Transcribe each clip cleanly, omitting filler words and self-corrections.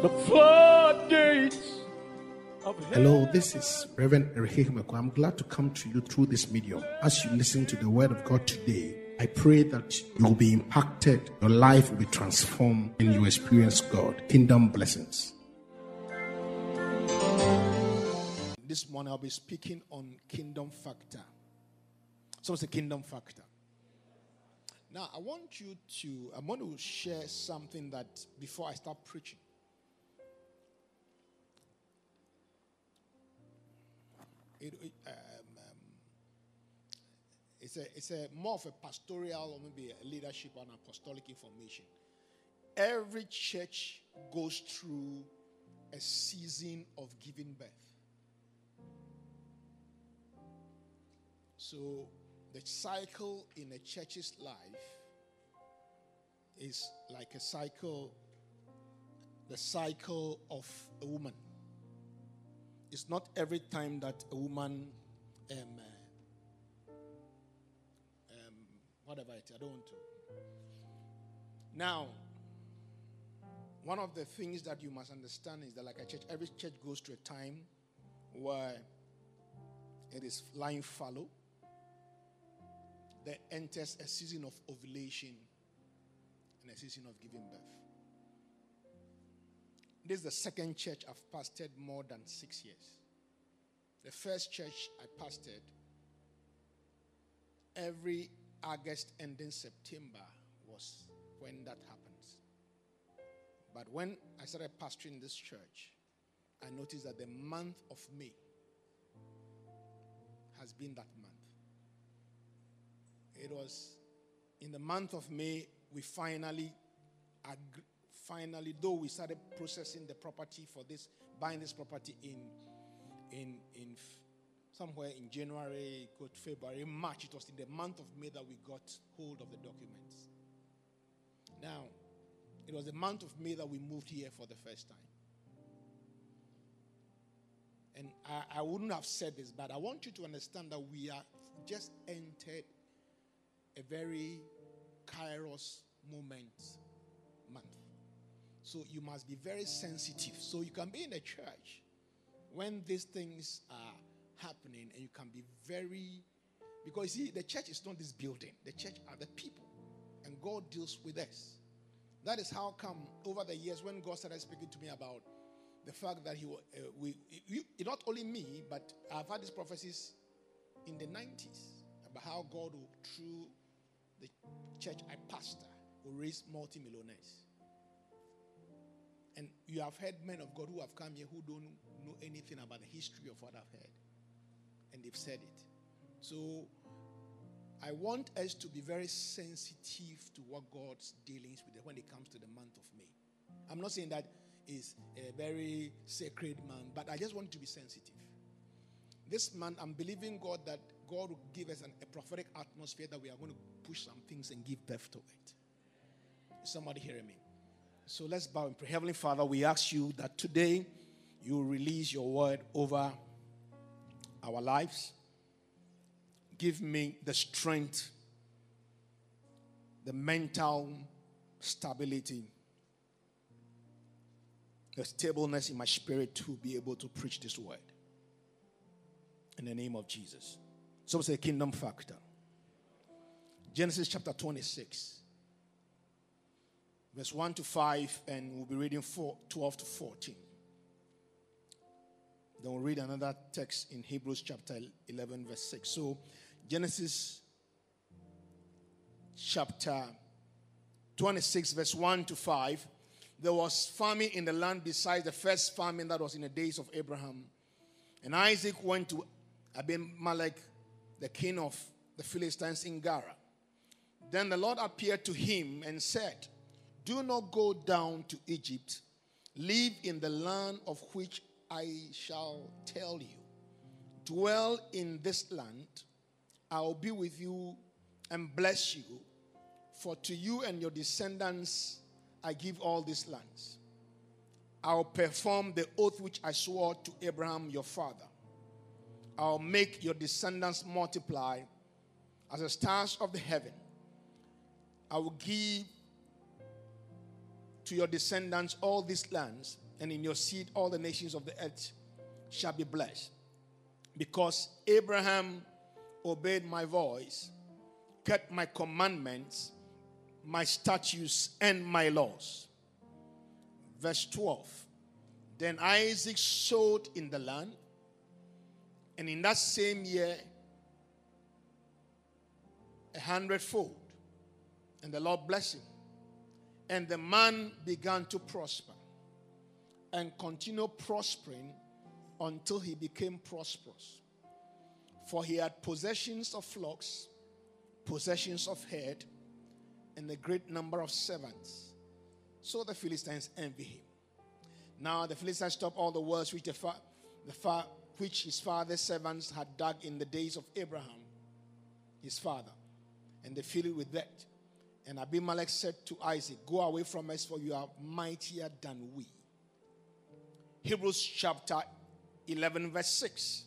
The floodgates of heaven. Hello, this is Reverend Eriki Humeco. I'm glad to come to you through this medium. As you listen to the word of God today, I pray that you will be impacted, your life will be transformed, and you experience God. Kingdom blessings. This morning I'll be speaking on kingdom factor. So it's a kingdom factor. Now I want to share something that before I start preaching. It's more of a pastoral or maybe a leadership and apostolic information. Every church goes through a season of giving birth. So the cycle in a church's life is like a cycle, the cycle of a woman. It's not every time that a woman I don't want to. Now, one of the things that you must understand is that, like a church, every church goes through a time where it is lying fallow. Then enters a season of ovulation and a season of giving birth. This is the second church I've pastored more than 6 years. The first church I pastored, every August ending September was when that happens. But when I started pastoring this church, I noticed that the month of May has been that month. It was in the month of May we finally, though we started processing the property for this, buying this property in somewhere in January, February, March. It was in the month of May that we got hold of the documents. Now, it was the month of May that we moved here for the first time. And I wouldn't have said this, but I want you to understand that we are just entered a very kairos moment month. So you must be very sensitive. So you can be in a church when these things are happening, and you can be very, because you see, the church is not this building. The church are the people, and God deals with us. That is how come over the years when God started speaking to me about the fact that not only me, but I've had these prophecies in the 90s about how God will, through the church I pastor, will raise multi-millionaires. And you have heard men of God who have come here who don't know anything about the history of what I've heard. And they've said it. So I want us to be very sensitive to what God's dealings with when it comes to the month of May. I'm not saying that is a very sacred month, but I just want to be sensitive. This month, I'm believing God that God will give us a prophetic atmosphere that we are going to push some things and give birth to it. Is somebody hearing me? So let's bow and pray. Heavenly Father, we ask you that today you release your word over our lives. Give me the strength, the mental stability, the stableness in my spirit to be able to preach this word. In the name of Jesus. So it's a kingdom factor. Genesis chapter 26, verse 1 to 5, and we'll be reading 12 to 14. Then we'll read another text in Hebrews chapter 11, verse 6. So, Genesis chapter 26, verse 1 to 5. There was famine in the land besides the first famine that was in the days of Abraham. And Isaac went to Abimelech, the king of the Philistines in Gerar. Then the Lord appeared to him and said, "Do not go down to Egypt. Live in the land of which I shall tell you. Dwell in this land. I will be with you and bless you. For to you and your descendants I give all these lands. I will perform the oath which I swore to Abraham your father. I will make your descendants multiply as the stars of the heaven. I will give to your descendants all these lands and in your seed all the nations of the earth shall be blessed. Because Abraham obeyed my voice, kept my commandments, my statutes, and my laws. Verse 12. Then Isaac sowed in the land, and in that same year, 100-fold. And the Lord blessed him. And the man began to prosper and continued prospering until he became prosperous. For he had possessions of flocks, possessions of herd, and a great number of servants. So the Philistines envy him. Now the Philistines stopped all the wells which which his father's servants had dug in the days of Abraham, his father, and they filled it with dirt. And Abimelech said to Isaac, "Go away from us, for you are mightier than we." Hebrews chapter 11, verse 6.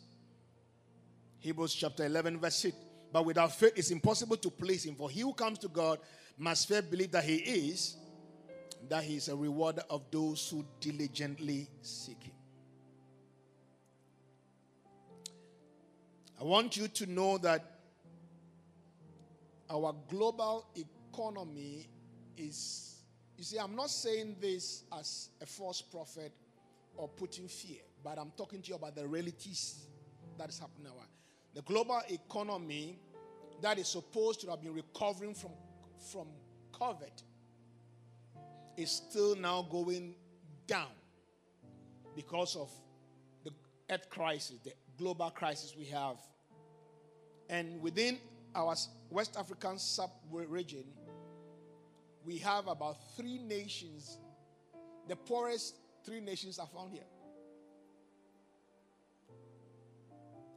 Hebrews chapter 11, verse 6. But without faith, it's impossible to please him. For he who comes to God must first believe that he is a rewarder of those who diligently seek him. I want you to know that our global economy is, you see, I'm not saying this as a false prophet or putting fear, but I'm talking to you about the realities that is happening now. The global economy that is supposed to have been recovering from COVID is still now going down because of the earth crisis, the global crisis we have. And within our West African sub-region, we have about 3 nations. The poorest 3 nations are found here.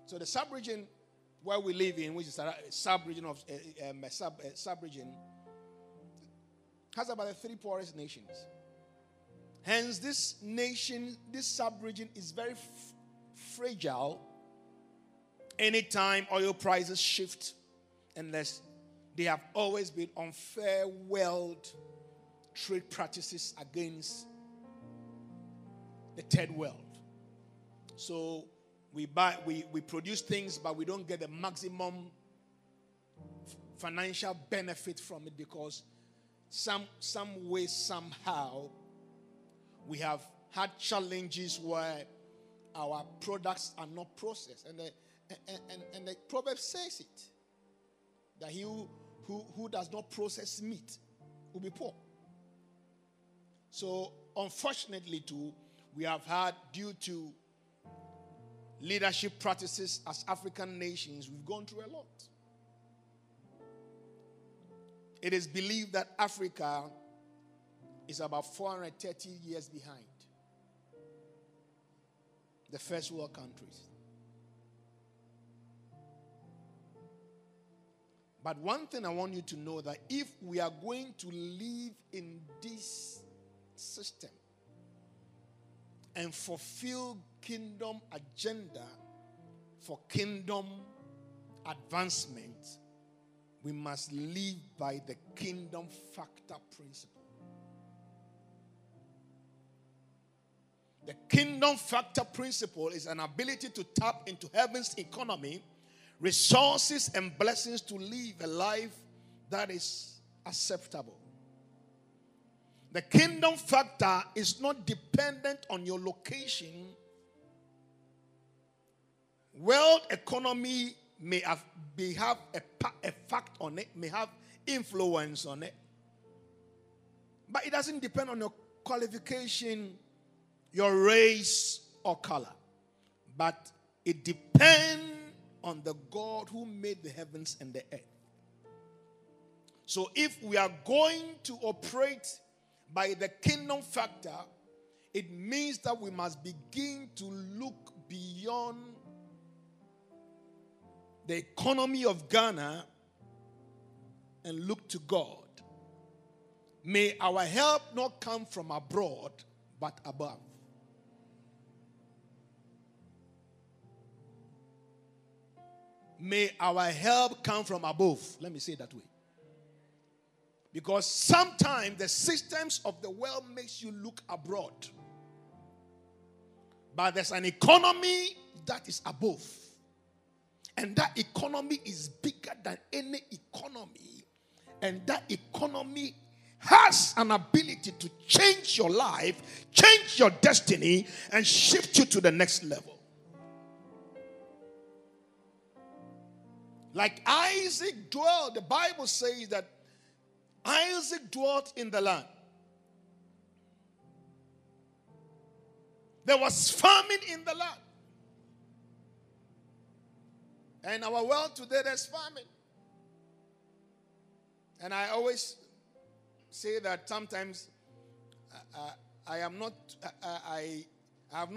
So the sub-region where we live in, which is a sub-region of sub-region, has about the 3 poorest nations. Hence, this nation, this sub-region, is very fragile. Anytime oil prices shift, unless they have always been unfair world trade practices against the third world. So we produce things, but we don't get the maximum financial benefit from it because some way, somehow, we have had challenges where our products are not processed. And the proverb says it. That he who does not process meat will be poor. So, unfortunately, too, we have had, due to leadership practices as African nations, we've gone through a lot. It is believed that Africa is about 430 years behind the first world countries. But one thing I want you to know, that if we are going to live in this system and fulfill kingdom agenda for kingdom advancement, we must live by the kingdom factor principle. The kingdom factor principle is an ability to tap into heaven's economy, resources, and blessings to live a life that is acceptable. The kingdom factor is not dependent on your location. World economy may have a fact on it, may have influence on it, but it doesn't depend on your qualification, your race, or color. But it depends on the God who made the heavens and the earth. So if we are going to operate by the kingdom factor, it means that we must begin to look beyond the economy of Ghana and look to God. May our help not come from abroad, but above. May our help come from above. Let me say it that way. Because sometimes the systems of the world makes you look abroad But there's an economy that is above. And that economy is bigger than any economy. And that economy has an ability to change your life, change your destiny, and shift you to the next level. Like Isaac dwelt, the Bible says that Isaac dwelt in the land. There was famine in the land. And our world today, there's famine. And I always say that sometimes I have no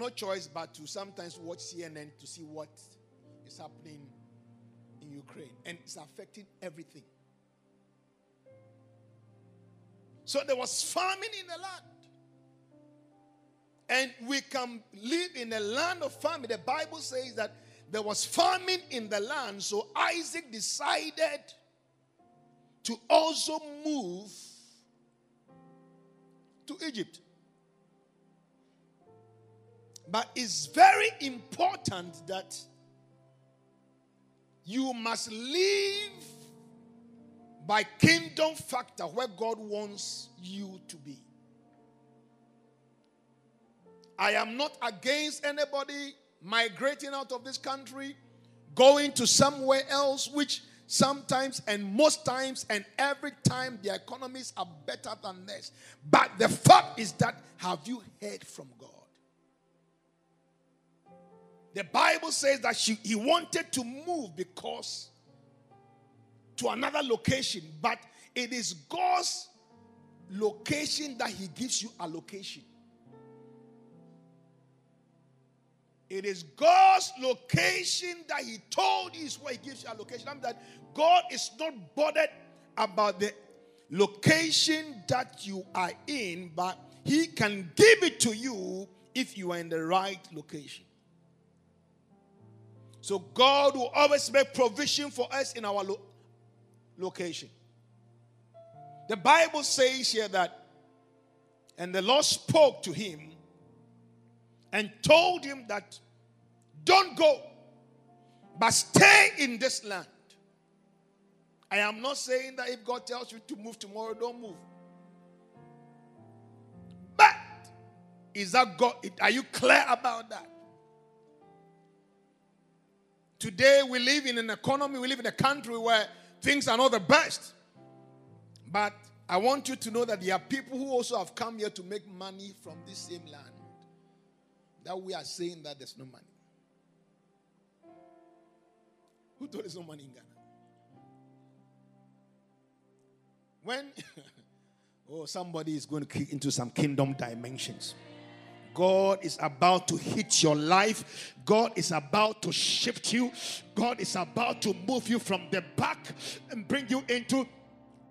choice but to sometimes watch CNN to see what is happening in Ukraine. And it's affecting everything. So there was famine in the land. And we can live in a land of famine. The Bible says that there was famine in the land. So Isaac decided to also move to Egypt. But it's very important that you must live by kingdom factor where God wants you to be. I am not against anybody migrating out of this country, going to somewhere else, which sometimes and most times and every time the economies are better than this. But the fact is that, have you heard from God? The Bible says that he wanted to move because to another location, but it is God's location that he gives you allocation. It is God's location that he told you is where he gives you allocation. I mean that God is not bothered about the location that you are in, but he can give it to you if you are in the right location. So God will always make provision for us in our location. The Bible says here that, and the Lord spoke to him and told him that, don't go, but stay in this land. I am not saying that if God tells you to move tomorrow, don't move. But is that God? Are you clear about that? Today we live in an economy, we live in a country where things are not the best. But I want you to know that there are people who also have come here to make money from this same land. That we are saying that there's no money. Who told there's no money in Ghana? When, oh, somebody is going to kick into some kingdom dimensions. God is about to hit your life. God is about to shift you. God is about to move you from the back and bring you into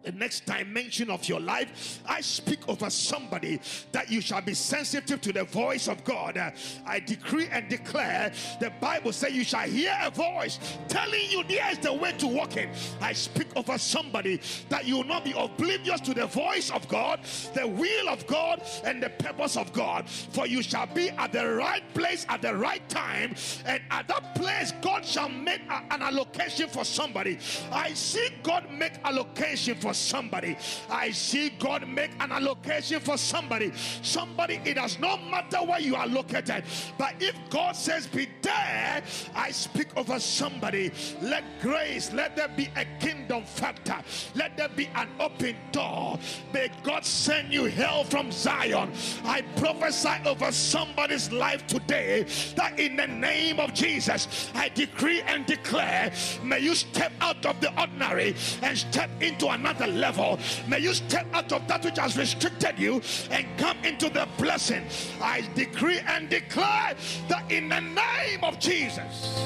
the next dimension of your life. I speak over somebody that you shall be sensitive to the voice of God. I decree and declare, the Bible says you shall hear a voice telling you there is the way to walk in. I speak over somebody that you will not be oblivious to the voice of God, the will of God, and the purpose of God. For you shall be at the right place at the right time, and at that place God shall make an allocation for somebody. I see God make allocation for somebody. I see God make an allocation for somebody. Somebody, it does not matter where you are located, but if God says be there, I speak over somebody. Let grace, let there be a kingdom factor. Let there be an open door. May God send you help from Zion. I prophesy over somebody's life today that in the name of Jesus, I decree and declare, may you step out of the ordinary and step into another level. May you step out of that which has restricted you and come into the blessing. I decree and declare that in the name of Jesus.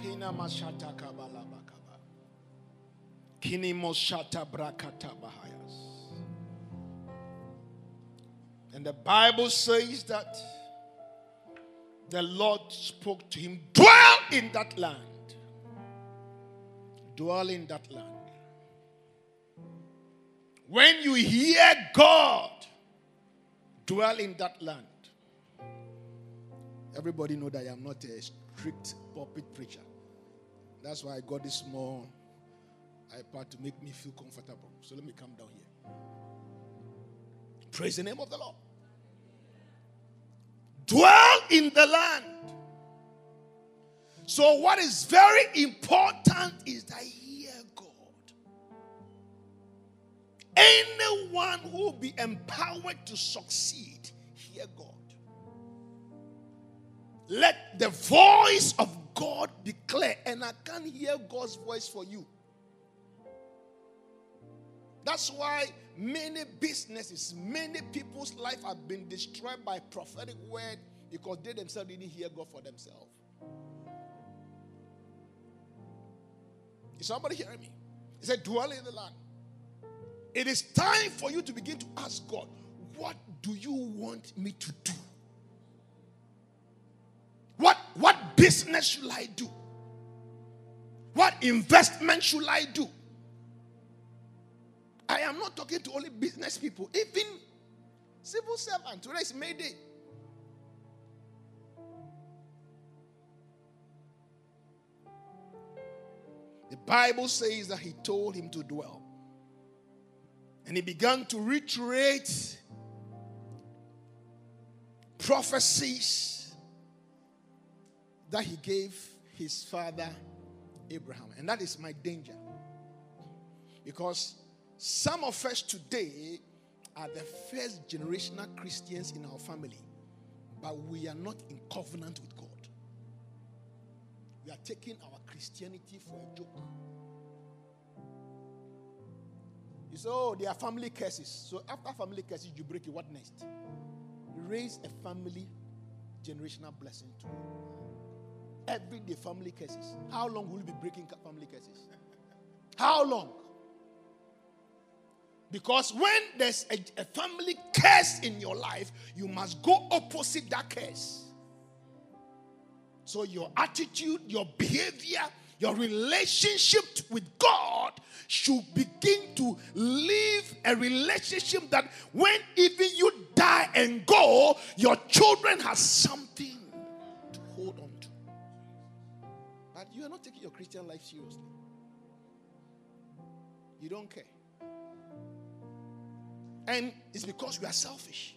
Kina maschata kabala bakaba. Kini moshata brakata bahayas. And the Bible says that the Lord spoke to him, dwell in that land. Dwell in that land. When you hear God, dwell in that land. Everybody know that I am not a strict pulpit preacher. That's why I got this small iPad to make me feel comfortable. So let me come down here. Praise the name of the Lord. Dwell in the land. So what is very important is that I hear God. Anyone who will be empowered to succeed, hear God. Let the voice of God declare, and I can't hear God's voice for you. That's why many businesses, many people's life have been destroyed by prophetic word because they themselves didn't hear God for themselves. Is somebody hearing me? He said, dwell in the land. It is time for you to begin to ask God, what do you want me to do? What business should I do? What investment should I do? I am not talking to only business people, even civil servants. Today is May Day. The Bible says that he told him to dwell. And he began to reiterate prophecies that he gave his father Abraham. And that is my danger. Because some of us today are the first generational Christians in our family, but we are not in covenant with God. We are taking our Christianity for a joke. You say, oh, there are family curses. So after family curses, you break it. What next? You raise a family generational blessing too. Every day family curses. How long will you be breaking family curses? How long? Because when there's a family curse in your life, you must go opposite that curse. So your attitude, your behavior, your relationship with God should begin to live a relationship that when even you die and go, your children have something to hold on to. But you are not taking your Christian life seriously. You don't care. And it's because we are selfish.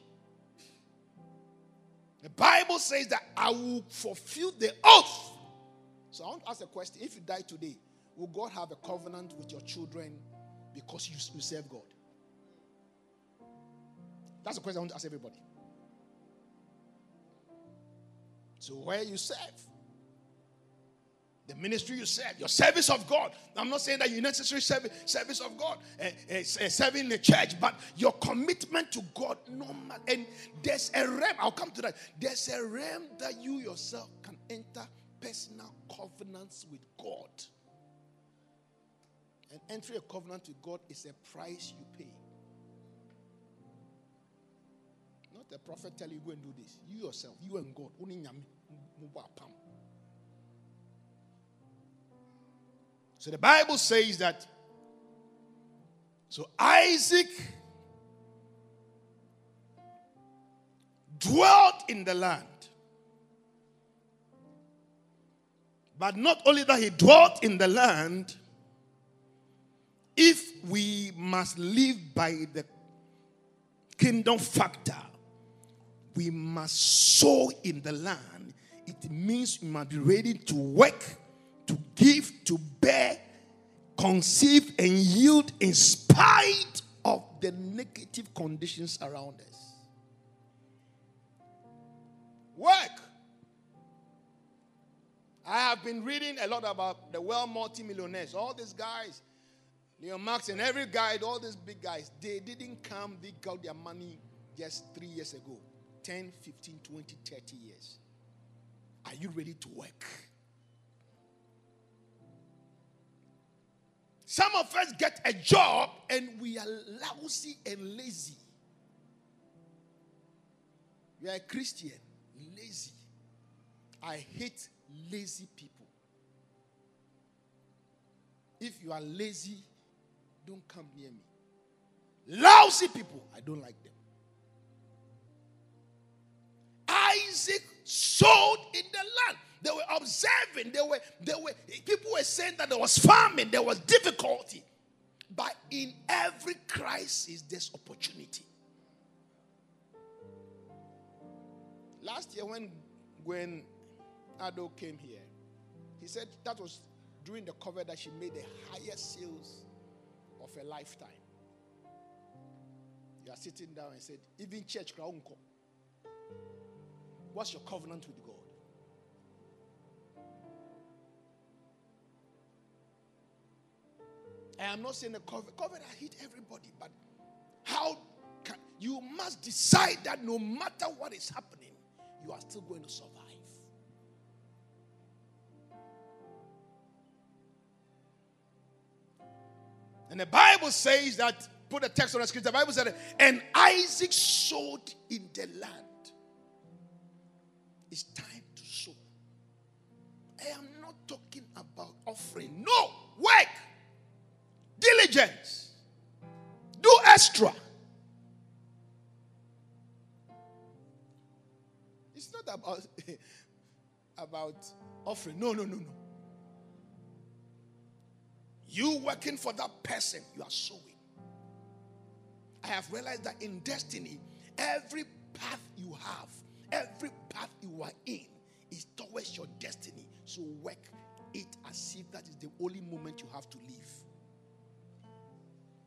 The Bible says that I will fulfill the oath. So I want to ask a question. If you die today, will God have a covenant with your children because you serve God? That's the question I want to ask everybody. So where you serve, the ministry you serve, your service of God. I'm not saying that you necessarily service of God, serving the church, but your commitment to God, no matter. And there's a realm, I'll come to that. There's a realm that you yourself can enter personal covenants with God. And entering a covenant with God is a price you pay. Not a prophet tell you go and do this. You yourself, you and God. So the Bible says that, so Isaac dwelt in the land. But not only that he dwelt in the land, if we must live by the kingdom factor, we must sow in the land. It means we must be ready to work, to give, to bear, conceive, and yield in spite of the negative conditions around us. Work. I have been reading a lot about the world multimillionaires. All these guys, Leo Max and every guy, all these big guys, they didn't come, they got their money just 3 years ago. 10, 15, 20, 30 years. Are you ready to work? Some of us get a job and we are lousy and lazy. We are a Christian. Lazy. I hate lazy people. If you are lazy, don't come near me. Lousy people, I don't like them. Isaac sowed in the land. They were observing. People were saying that there was famine, there was difficulty. But in every crisis, there's opportunity. Last year when Ado came here, he said that was during the COVID that she made the highest sales of her lifetime. You are sitting down and said, even church, what's your covenant with God? I am not saying the COVID has hit everybody, but how can you must decide that no matter what is happening, you are still going to survive. And the Bible says that, put the text on the screen, the Bible said, and Isaac sowed in the land. It's time to sow. I am not talking about offering. No, work. Diligence. Do extra. It's not about offering. No. You working for that person, you are sowing. I have realized that in destiny, every path you have, every path you are in is towards your destiny. So work it as if that is the only moment you have to live.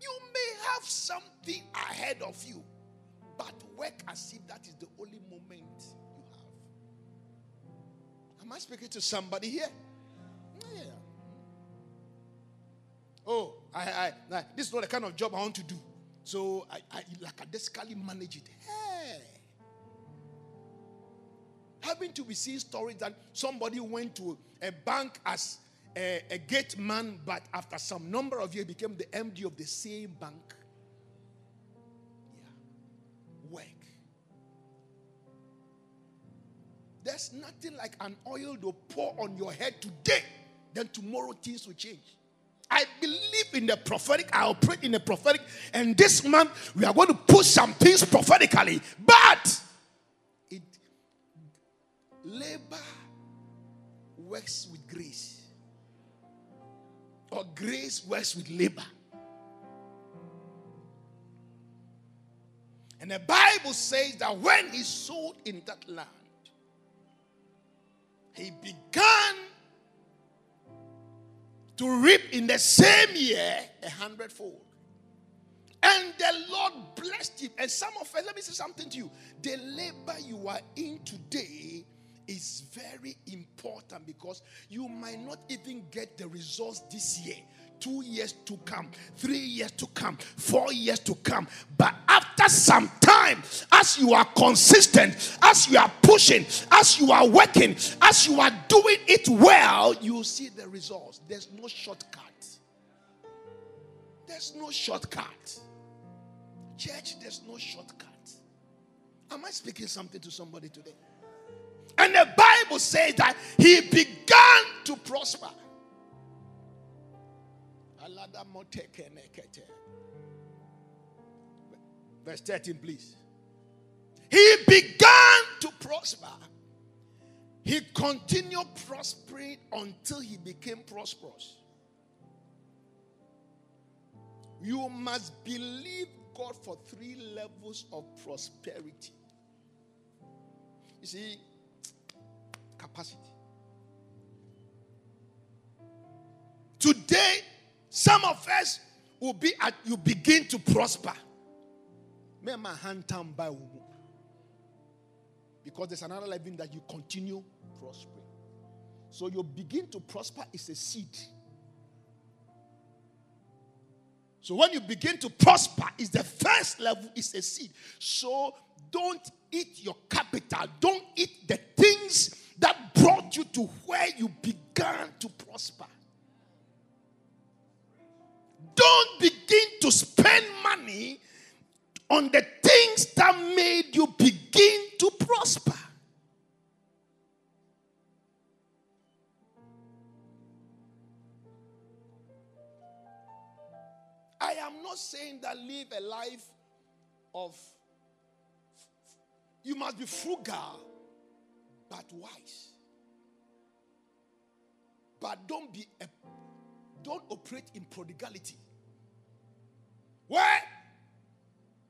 You may have something ahead of you, but work as if that is the only moment you have. Am I speaking to somebody here? Yeah. Oh, this is not the kind of job I want to do. So I lackadaisically manage it. Hey. Having to be seeing stories that somebody went to a bank as a gate man, but after some number of years became the MD of the same bank. Yeah. Work. There's nothing like an oil to pour on your head today, then tomorrow things will change. I believe in the prophetic. I operate in the prophetic. And this month, we are going to push some things prophetically. But labor works with grace. Or grace works with labor. And the Bible says that when he sowed in that land, he began to reap in the same year 100-fold. And the Lord blessed him. And some of us, let me say something to you. The labor you are in today is very important because you might not even get the results this year. 2 years to come, 3 years to come, 4 years to come. But after some time, as you are consistent, as you are pushing, as you are working, as you are doing it well, you see the results. There's no shortcut. There's no shortcut. Church, there's no shortcut. Am I speaking something to somebody today? And the Bible says that he began to prosper. Verse 13, please. He began to prosper. He continued prospering until he became prosperous. You must believe God for 3 levels of prosperity. You see, capacity. Today, some of us will be at you begin to prosper. Because there's another level that you continue prospering. So you begin to prosper is a seed. So when you begin to prosper, is the first level is a seed. So don't eat your capital. Don't eat the things that brought you to where you began to prosper. Don't begin to spend money on the things that made you begin to prosper. I am not saying that live a life of, you must be frugal, but wise. But don't operate in prodigality, where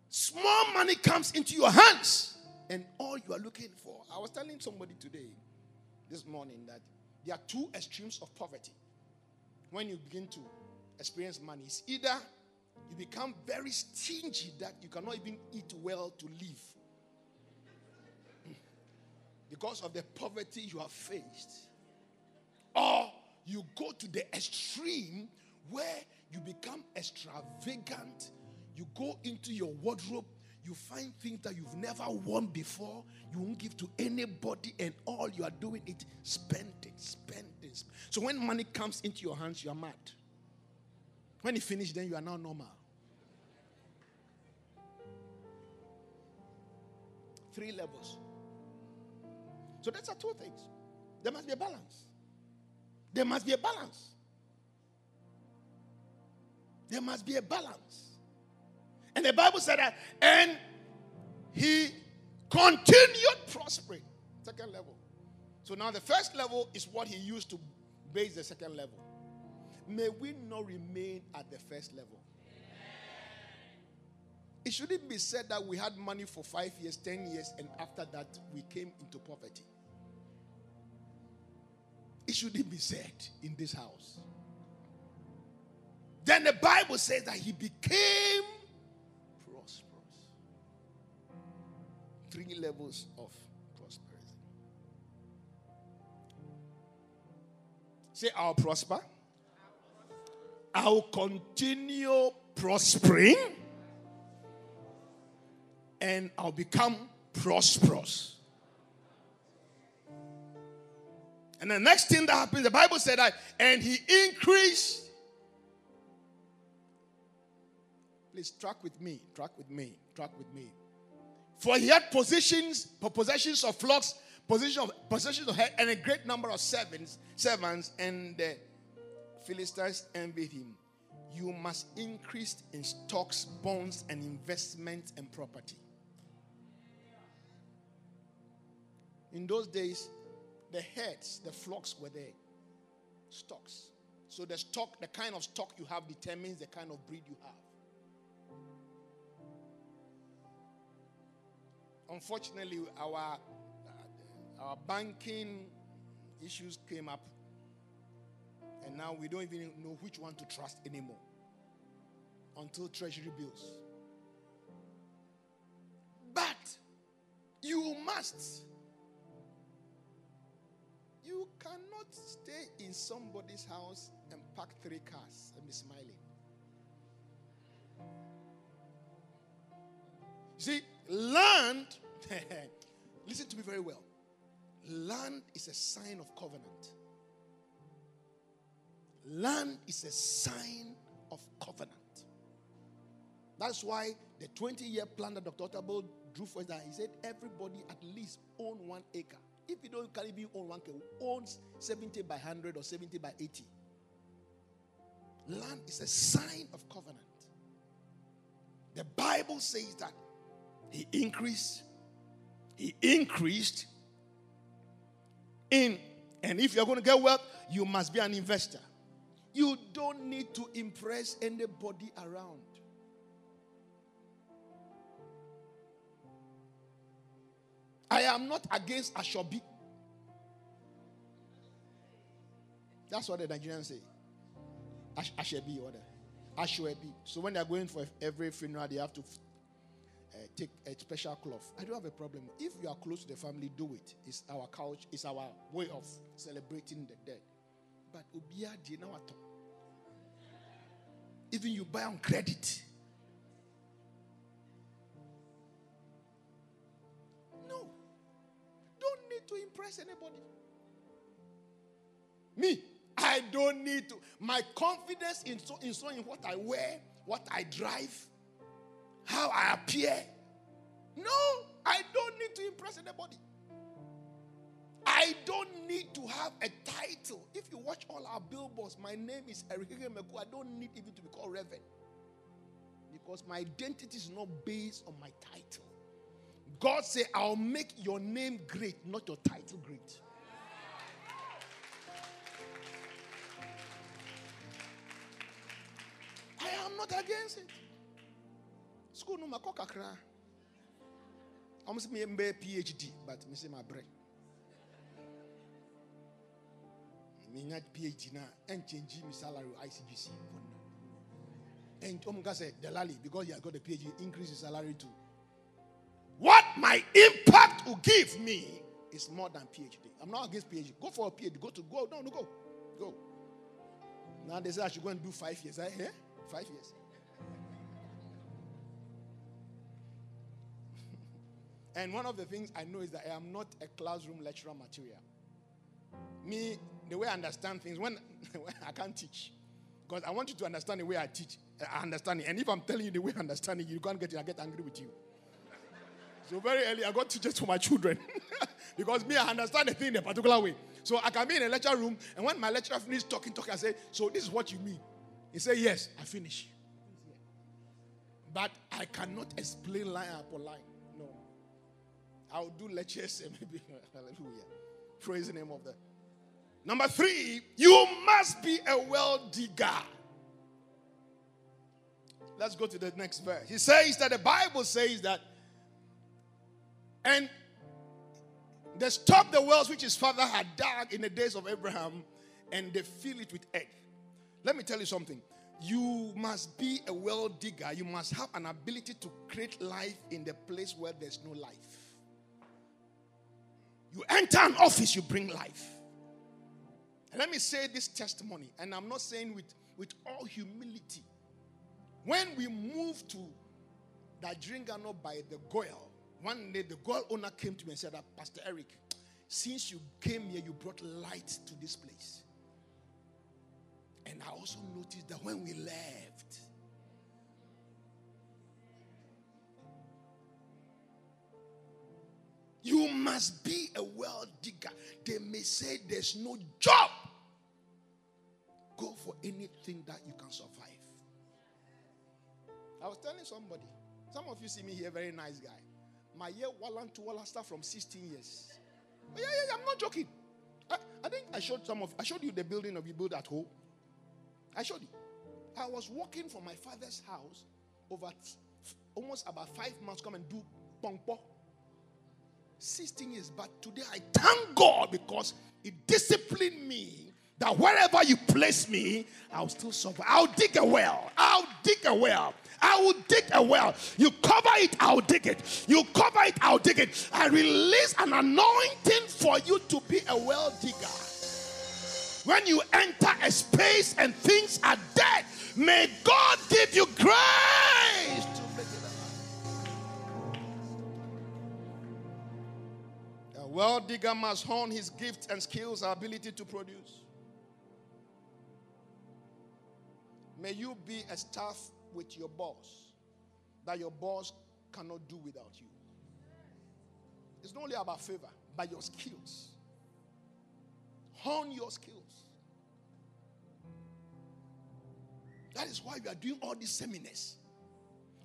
small money comes into your hands and all you are looking for. I was telling somebody today, this morning, that there are two extremes of poverty. When you begin to experience money, it's either you become very stingy that you cannot even eat well to live because of the poverty you have faced, or you go to the extreme where you become extravagant. You go into your wardrobe, you find things that you've never worn before, you won't give to anybody, and all you are doing is spend it. So when money comes into your hands, you are mad. When you finish, then you are now normal. Three levels. So that's are two things. There must be a balance. There must be a balance. There must be a balance. And the Bible said that, and he continued prospering. Second level. So now the first level is what he used to base the second level. May we not remain at the first level. It shouldn't be said that we had money for 5 years, 10 years, and after that we came into poverty. It shouldn't be said in this house. Then the Bible says that he became prosperous. Three levels of prosperity. Say, I'll prosper. I will continue prospering. And I'll become prosperous. And the next thing that happens, the Bible said that, and he increased. Please track with me. For he had possessions of flocks, possessions of herd, and a great number of servants, and the Philistines envied him. You must increase in stocks, bonds, and investments and property. In those days, the herds, the flocks were there. Stocks. So the stock, the kind of stock you have determines the kind of breed you have. Unfortunately, our banking issues came up. And now we don't even know which one to trust anymore. Until treasury bills. But you must... You cannot stay in somebody's house and pack 3 cars and be smiling. See, land, listen to me very well. Land is a sign of covenant. Land is a sign of covenant. That's why the 20-year plan that Dr. Tabor drew for us, that he said everybody at least own 1 acre. If you don't carry me on 1 acre, own 70 by 100 or 70 by 80. Land is a sign of covenant. The Bible says that he increased in, and if you're going to get wealth, you must be an investor. You don't need to impress anybody around. I am not against Asoebi. That's what the Nigerians say. Asoebi, order. Asoebi. So when they are going for every funeral, they have to take a special cloth. I don't have a problem. If you are close to the family, do it. It's our couch. It's our way of celebrating the dead. But Obiadi now at all. Even you buy on credit. To impress anybody. Me, I don't need to. My confidence in what I wear, what I drive, how I appear. No, I don't need to impress anybody. I don't need to have a title. If you watch all our billboards, my name is Eriki Humeco. I don't need even to be called Reverend, because my identity is not based on my title. God said, I'll make your name great, not your title great. I am not against it. School no makoka kra. I must be a PhD, but I say my brain. Me not PhD now. And change my salary ICGC. And Omga said, Delali, because you have got a PhD, increase your salary too. What my impact will give me is more than PhD. I'm not against PhD. Go for a PhD. Go. Now they say I should go and do 5 years. I hear 5 years. And one of the things I know is that I am not a classroom lecturer material. Me, the way I understand things, when I can't teach. Because I want you to understand the way I teach. I understand it. And if I'm telling you the way I understand it, you can't get it. I get angry with you. So very early, I got teachers for my children. Because me, I understand the thing in a particular way. So I can be in a lecture room, and when my lecturer finishes talking, I say, so this is what you mean. He says, yes, I finish. But I cannot explain line upon line. No. I'll do lectures and maybe, hallelujah. Praise the name of the. Number three, you must be a well digger. Let's go to the next verse. He says that the Bible says that, and they stopped the wells which his father had dug in the days of Abraham, and they fill it with earth. Let me tell you something. You must be a well digger. You must have an ability to create life in the place where there's no life. You enter an office, you bring life. And let me say this testimony, and I'm not saying with all humility. When we moved to Dajringano by the Goyal, one day the Goyal owner came to me and said, Pastor Eric, since you came here, you brought light to this place. And I also noticed that when we left, you must be a well digger. They may say there's no job. Go for anything that you can survive. I was telling somebody, some of you see me here, very nice guy. My year to Wallastar from 16 years. Oh, yeah, I'm not joking. I think I showed you the building you built at home. I showed you. I was walking from my father's house over almost about 5 months, come and do pongpo. 16 years, but today I thank God because it disciplined me that wherever you place me, I'll still survive. I'll dig a well. I'll dig a well. I will dig a well. You cover it, I'll dig it. You cover it, I'll dig it. I release an anointing for you to be a well digger. When you enter a space and things are dead, may God give you grace to make it alive. A well digger must hone his gifts and skills, our ability to produce. May you be a staff with your boss that your boss cannot do without you. It's not only about favor, but your skills. Hone your skills. That is why we are doing all these seminars.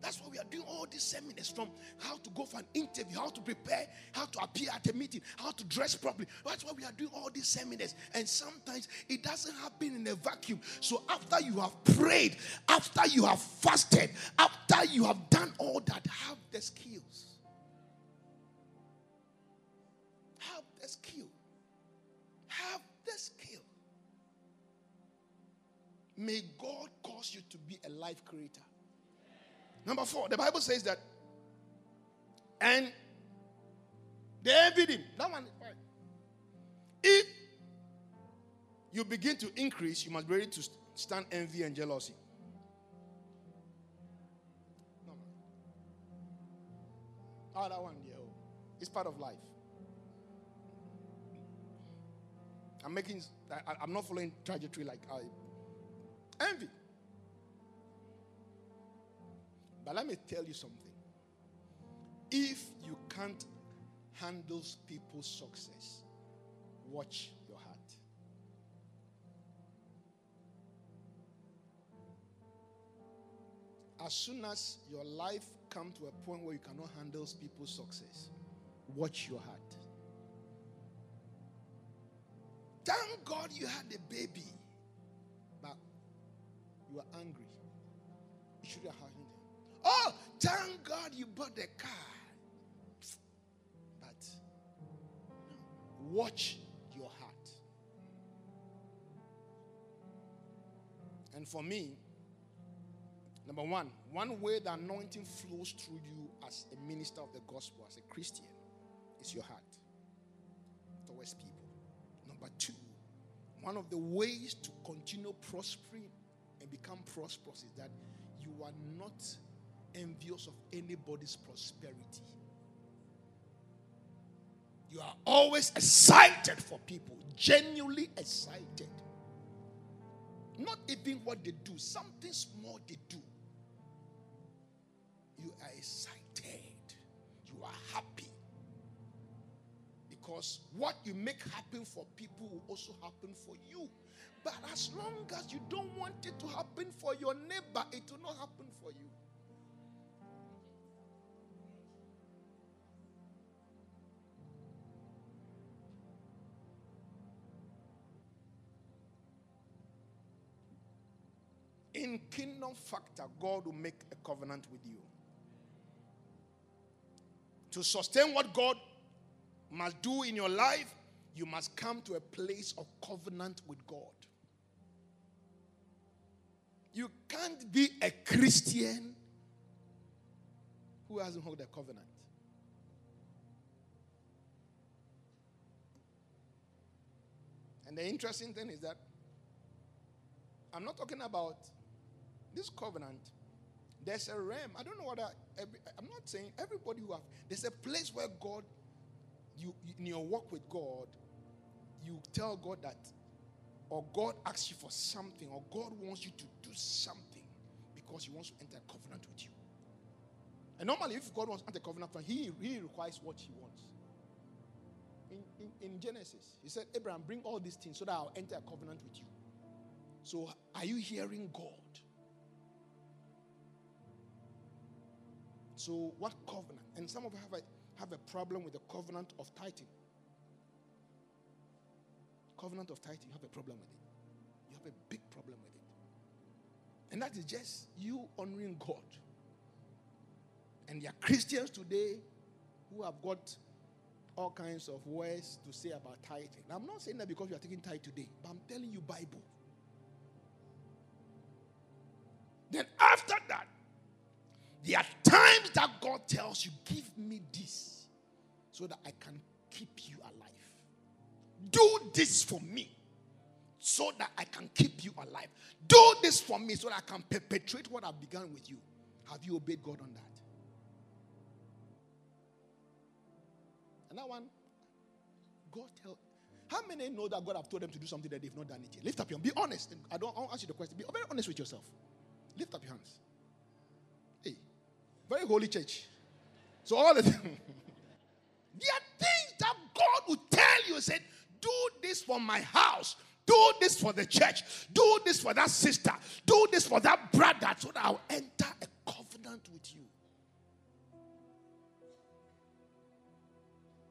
That's why we are doing all these seminars, from how to go for an interview, how to prepare, how to appear at a meeting, how to dress properly. That's why we are doing all these seminars. And sometimes it doesn't happen in a vacuum. So after you have prayed, after you have fasted, after you have done all that, have the skills. Have the skill. Have the skill. May God cause you to be a life creator. Number four, the Bible says that, and they envied him. That one is right. If you begin to increase, you must be ready to stand envy and jealousy. No. Oh, that one, yeah. It's part of life. I'm not following trajectory like I. Envy. But let me tell you something. If you can't handle people's success, watch your heart. As soon as your life comes to a point where you cannot handle people's success, watch your heart. Thank God you had a baby, but you are angry. You should have handled it. Oh, thank God you bought the car. But no, watch your heart. And for me, number one way the anointing flows through you as a minister of the gospel, as a Christian, is your heart towards people. Number two, one of the ways to continue prospering and become prosperous is that you are not envious of anybody's prosperity. You are always excited for people, genuinely excited. Not even what they do, something small they do. You are excited. You are happy. Because what you make happen for people will also happen for you. But as long as you don't want it to happen for your neighbor, it will not happen for you. In kingdom factor, God will make a covenant with you. To sustain what God must do in your life, you must come to a place of covenant with God. You can't be a Christian who hasn't held a covenant. And the interesting thing is that I'm not talking about this covenant. There's a realm. I don't know what I'm not saying everybody who have. There's a place where God, you in your walk with God, you tell God that, or God asks you for something, or God wants you to do something because He wants to enter a covenant with you. And normally, if God wants to enter a covenant, He requires what He wants. In Genesis, He said, Abraham, bring all these things so that I'll enter a covenant with you. So, are you hearing God? So, what covenant? And some of you have a problem with the covenant of tithing. Covenant of tithing, you have a problem with it. You have a big problem with it. And that is just you honoring God. And there are Christians today who have got all kinds of words to say about tithing. Now, I'm not saying that because you are taking tithe today, but I'm telling you Bible. Then after that, there are times that God tells you, give me this so that I can keep you alive. Do this for me so that I can keep you alive. Do this for me so that I can perpetuate what I began with you. Have you obeyed God on that? And that one, God tell. How many know that God have told them to do something that they've not done it yet? Lift up your hand. Be honest. I don't ask you the question. Be very honest with yourself. Lift up your hands. Hey, very holy church. So all the things. There are things that God will tell you. Said, do this for my house. Do this for the church. Do this for that sister. Do this for that brother. So that I'll enter a covenant with you.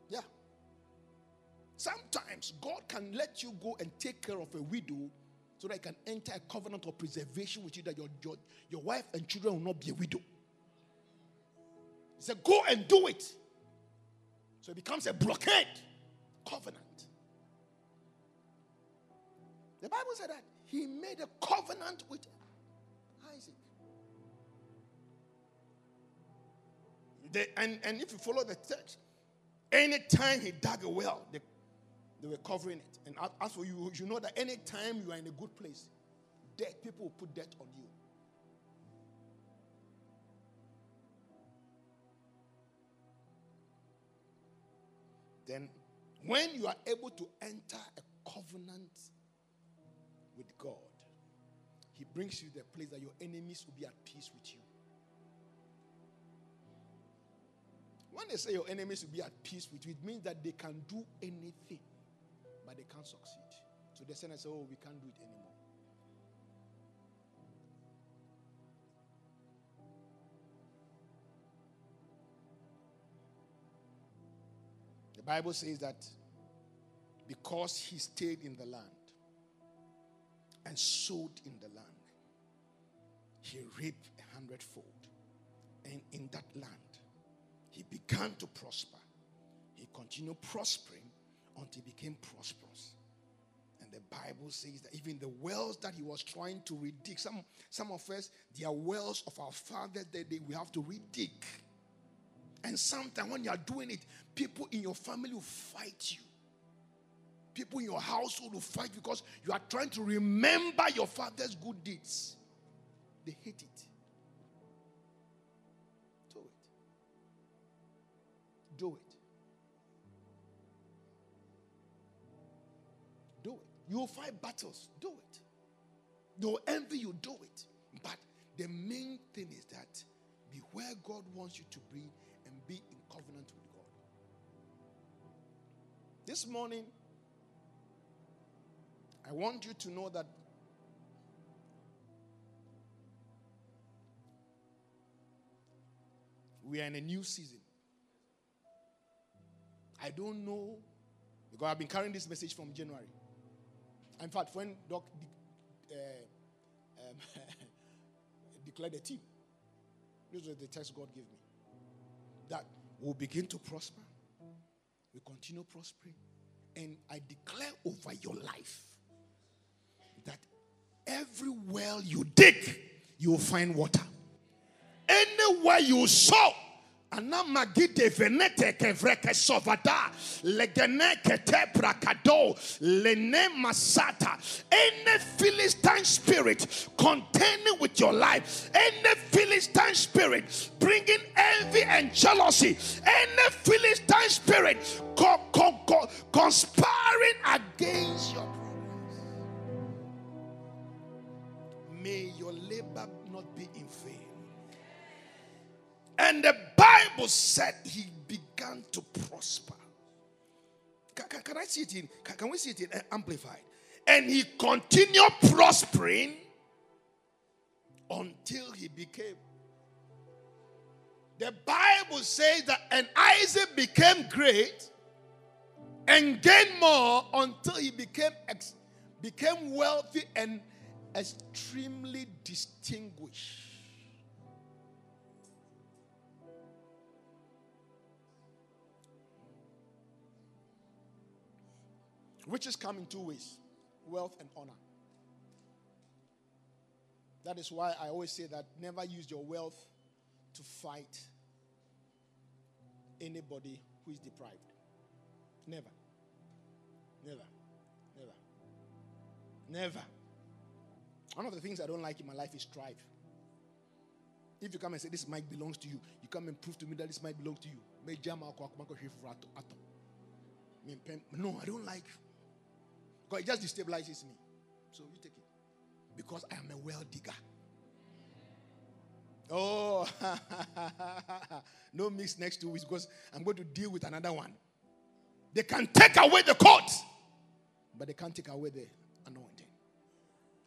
Yeah. Sometimes God can let you go and take care of a widow, so that I can enter a covenant of preservation with you, that your wife and children will not be a widow. He said, go and do it. So it becomes a blockade. Covenant. The Bible said that He made a covenant with Isaac. And if you follow the text, anytime he dug a well, they were covering it. And as for you, you know that any time you are in a good place, debt, people will put debt on you. Then, when you are able to enter a covenant with God, He brings you to the place that your enemies will be at peace with you. When they say your enemies will be at peace with you, it means that they can do anything. But they can't succeed. So they said, oh, we can't do it anymore. Bible says that because he stayed in the land and sowed in the land, he reaped 100-fold. And in that land, he began to prosper. He continued prospering until he became prosperous. And the Bible says that even the wells that he was trying to redig, some of us, they are wells of our fathers that we have to redig. And sometimes when you are doing it, people in your family will fight you. People in your household will fight because you are trying to remember your father's good deeds. They hate it. Do it. Do it. Do it. You will fight battles. Do it. They will envy you. Do it. But the main thing is that be where God wants you to be and be in covenant with God. This morning, I want you to know that we are in a new season. I don't know, because I've been carrying this message from January. In fact, when Doc declared the team, this was the text God gave me. That we'll begin to prosper. We continue prospering. And I declare over your life that every well you dig, you'll find water. Anywhere you sow, any Philistine spirit contending with your life, any Philistine spirit bringing envy and jealousy, any Philistine spirit conspiring against your progress, may your labor not be in vain. And the Bible said he began to prosper. Can I see it in? Can we see it in amplified? And he continued prospering until he became. The Bible says that and Isaac became great and gained more until he became wealthy and extremely distinguished. Riches come in two ways, wealth and honor. That is why I always say that never use your wealth to fight anybody who is deprived. Never. Never. Never. Never. One of the things I don't like in my life is strife. If you come and say, this mic belongs to you, you come and prove to me that this mic belongs to you. No, I don't like. Because it just destabilizes me. So you take it. Because I am a well digger. Oh, no mix next 2 weeks because I'm going to deal with another one. They can take away the coat, but they can't take away the anointing.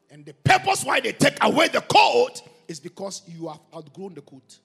And the purpose why they take away the coat is because you have outgrown the coat.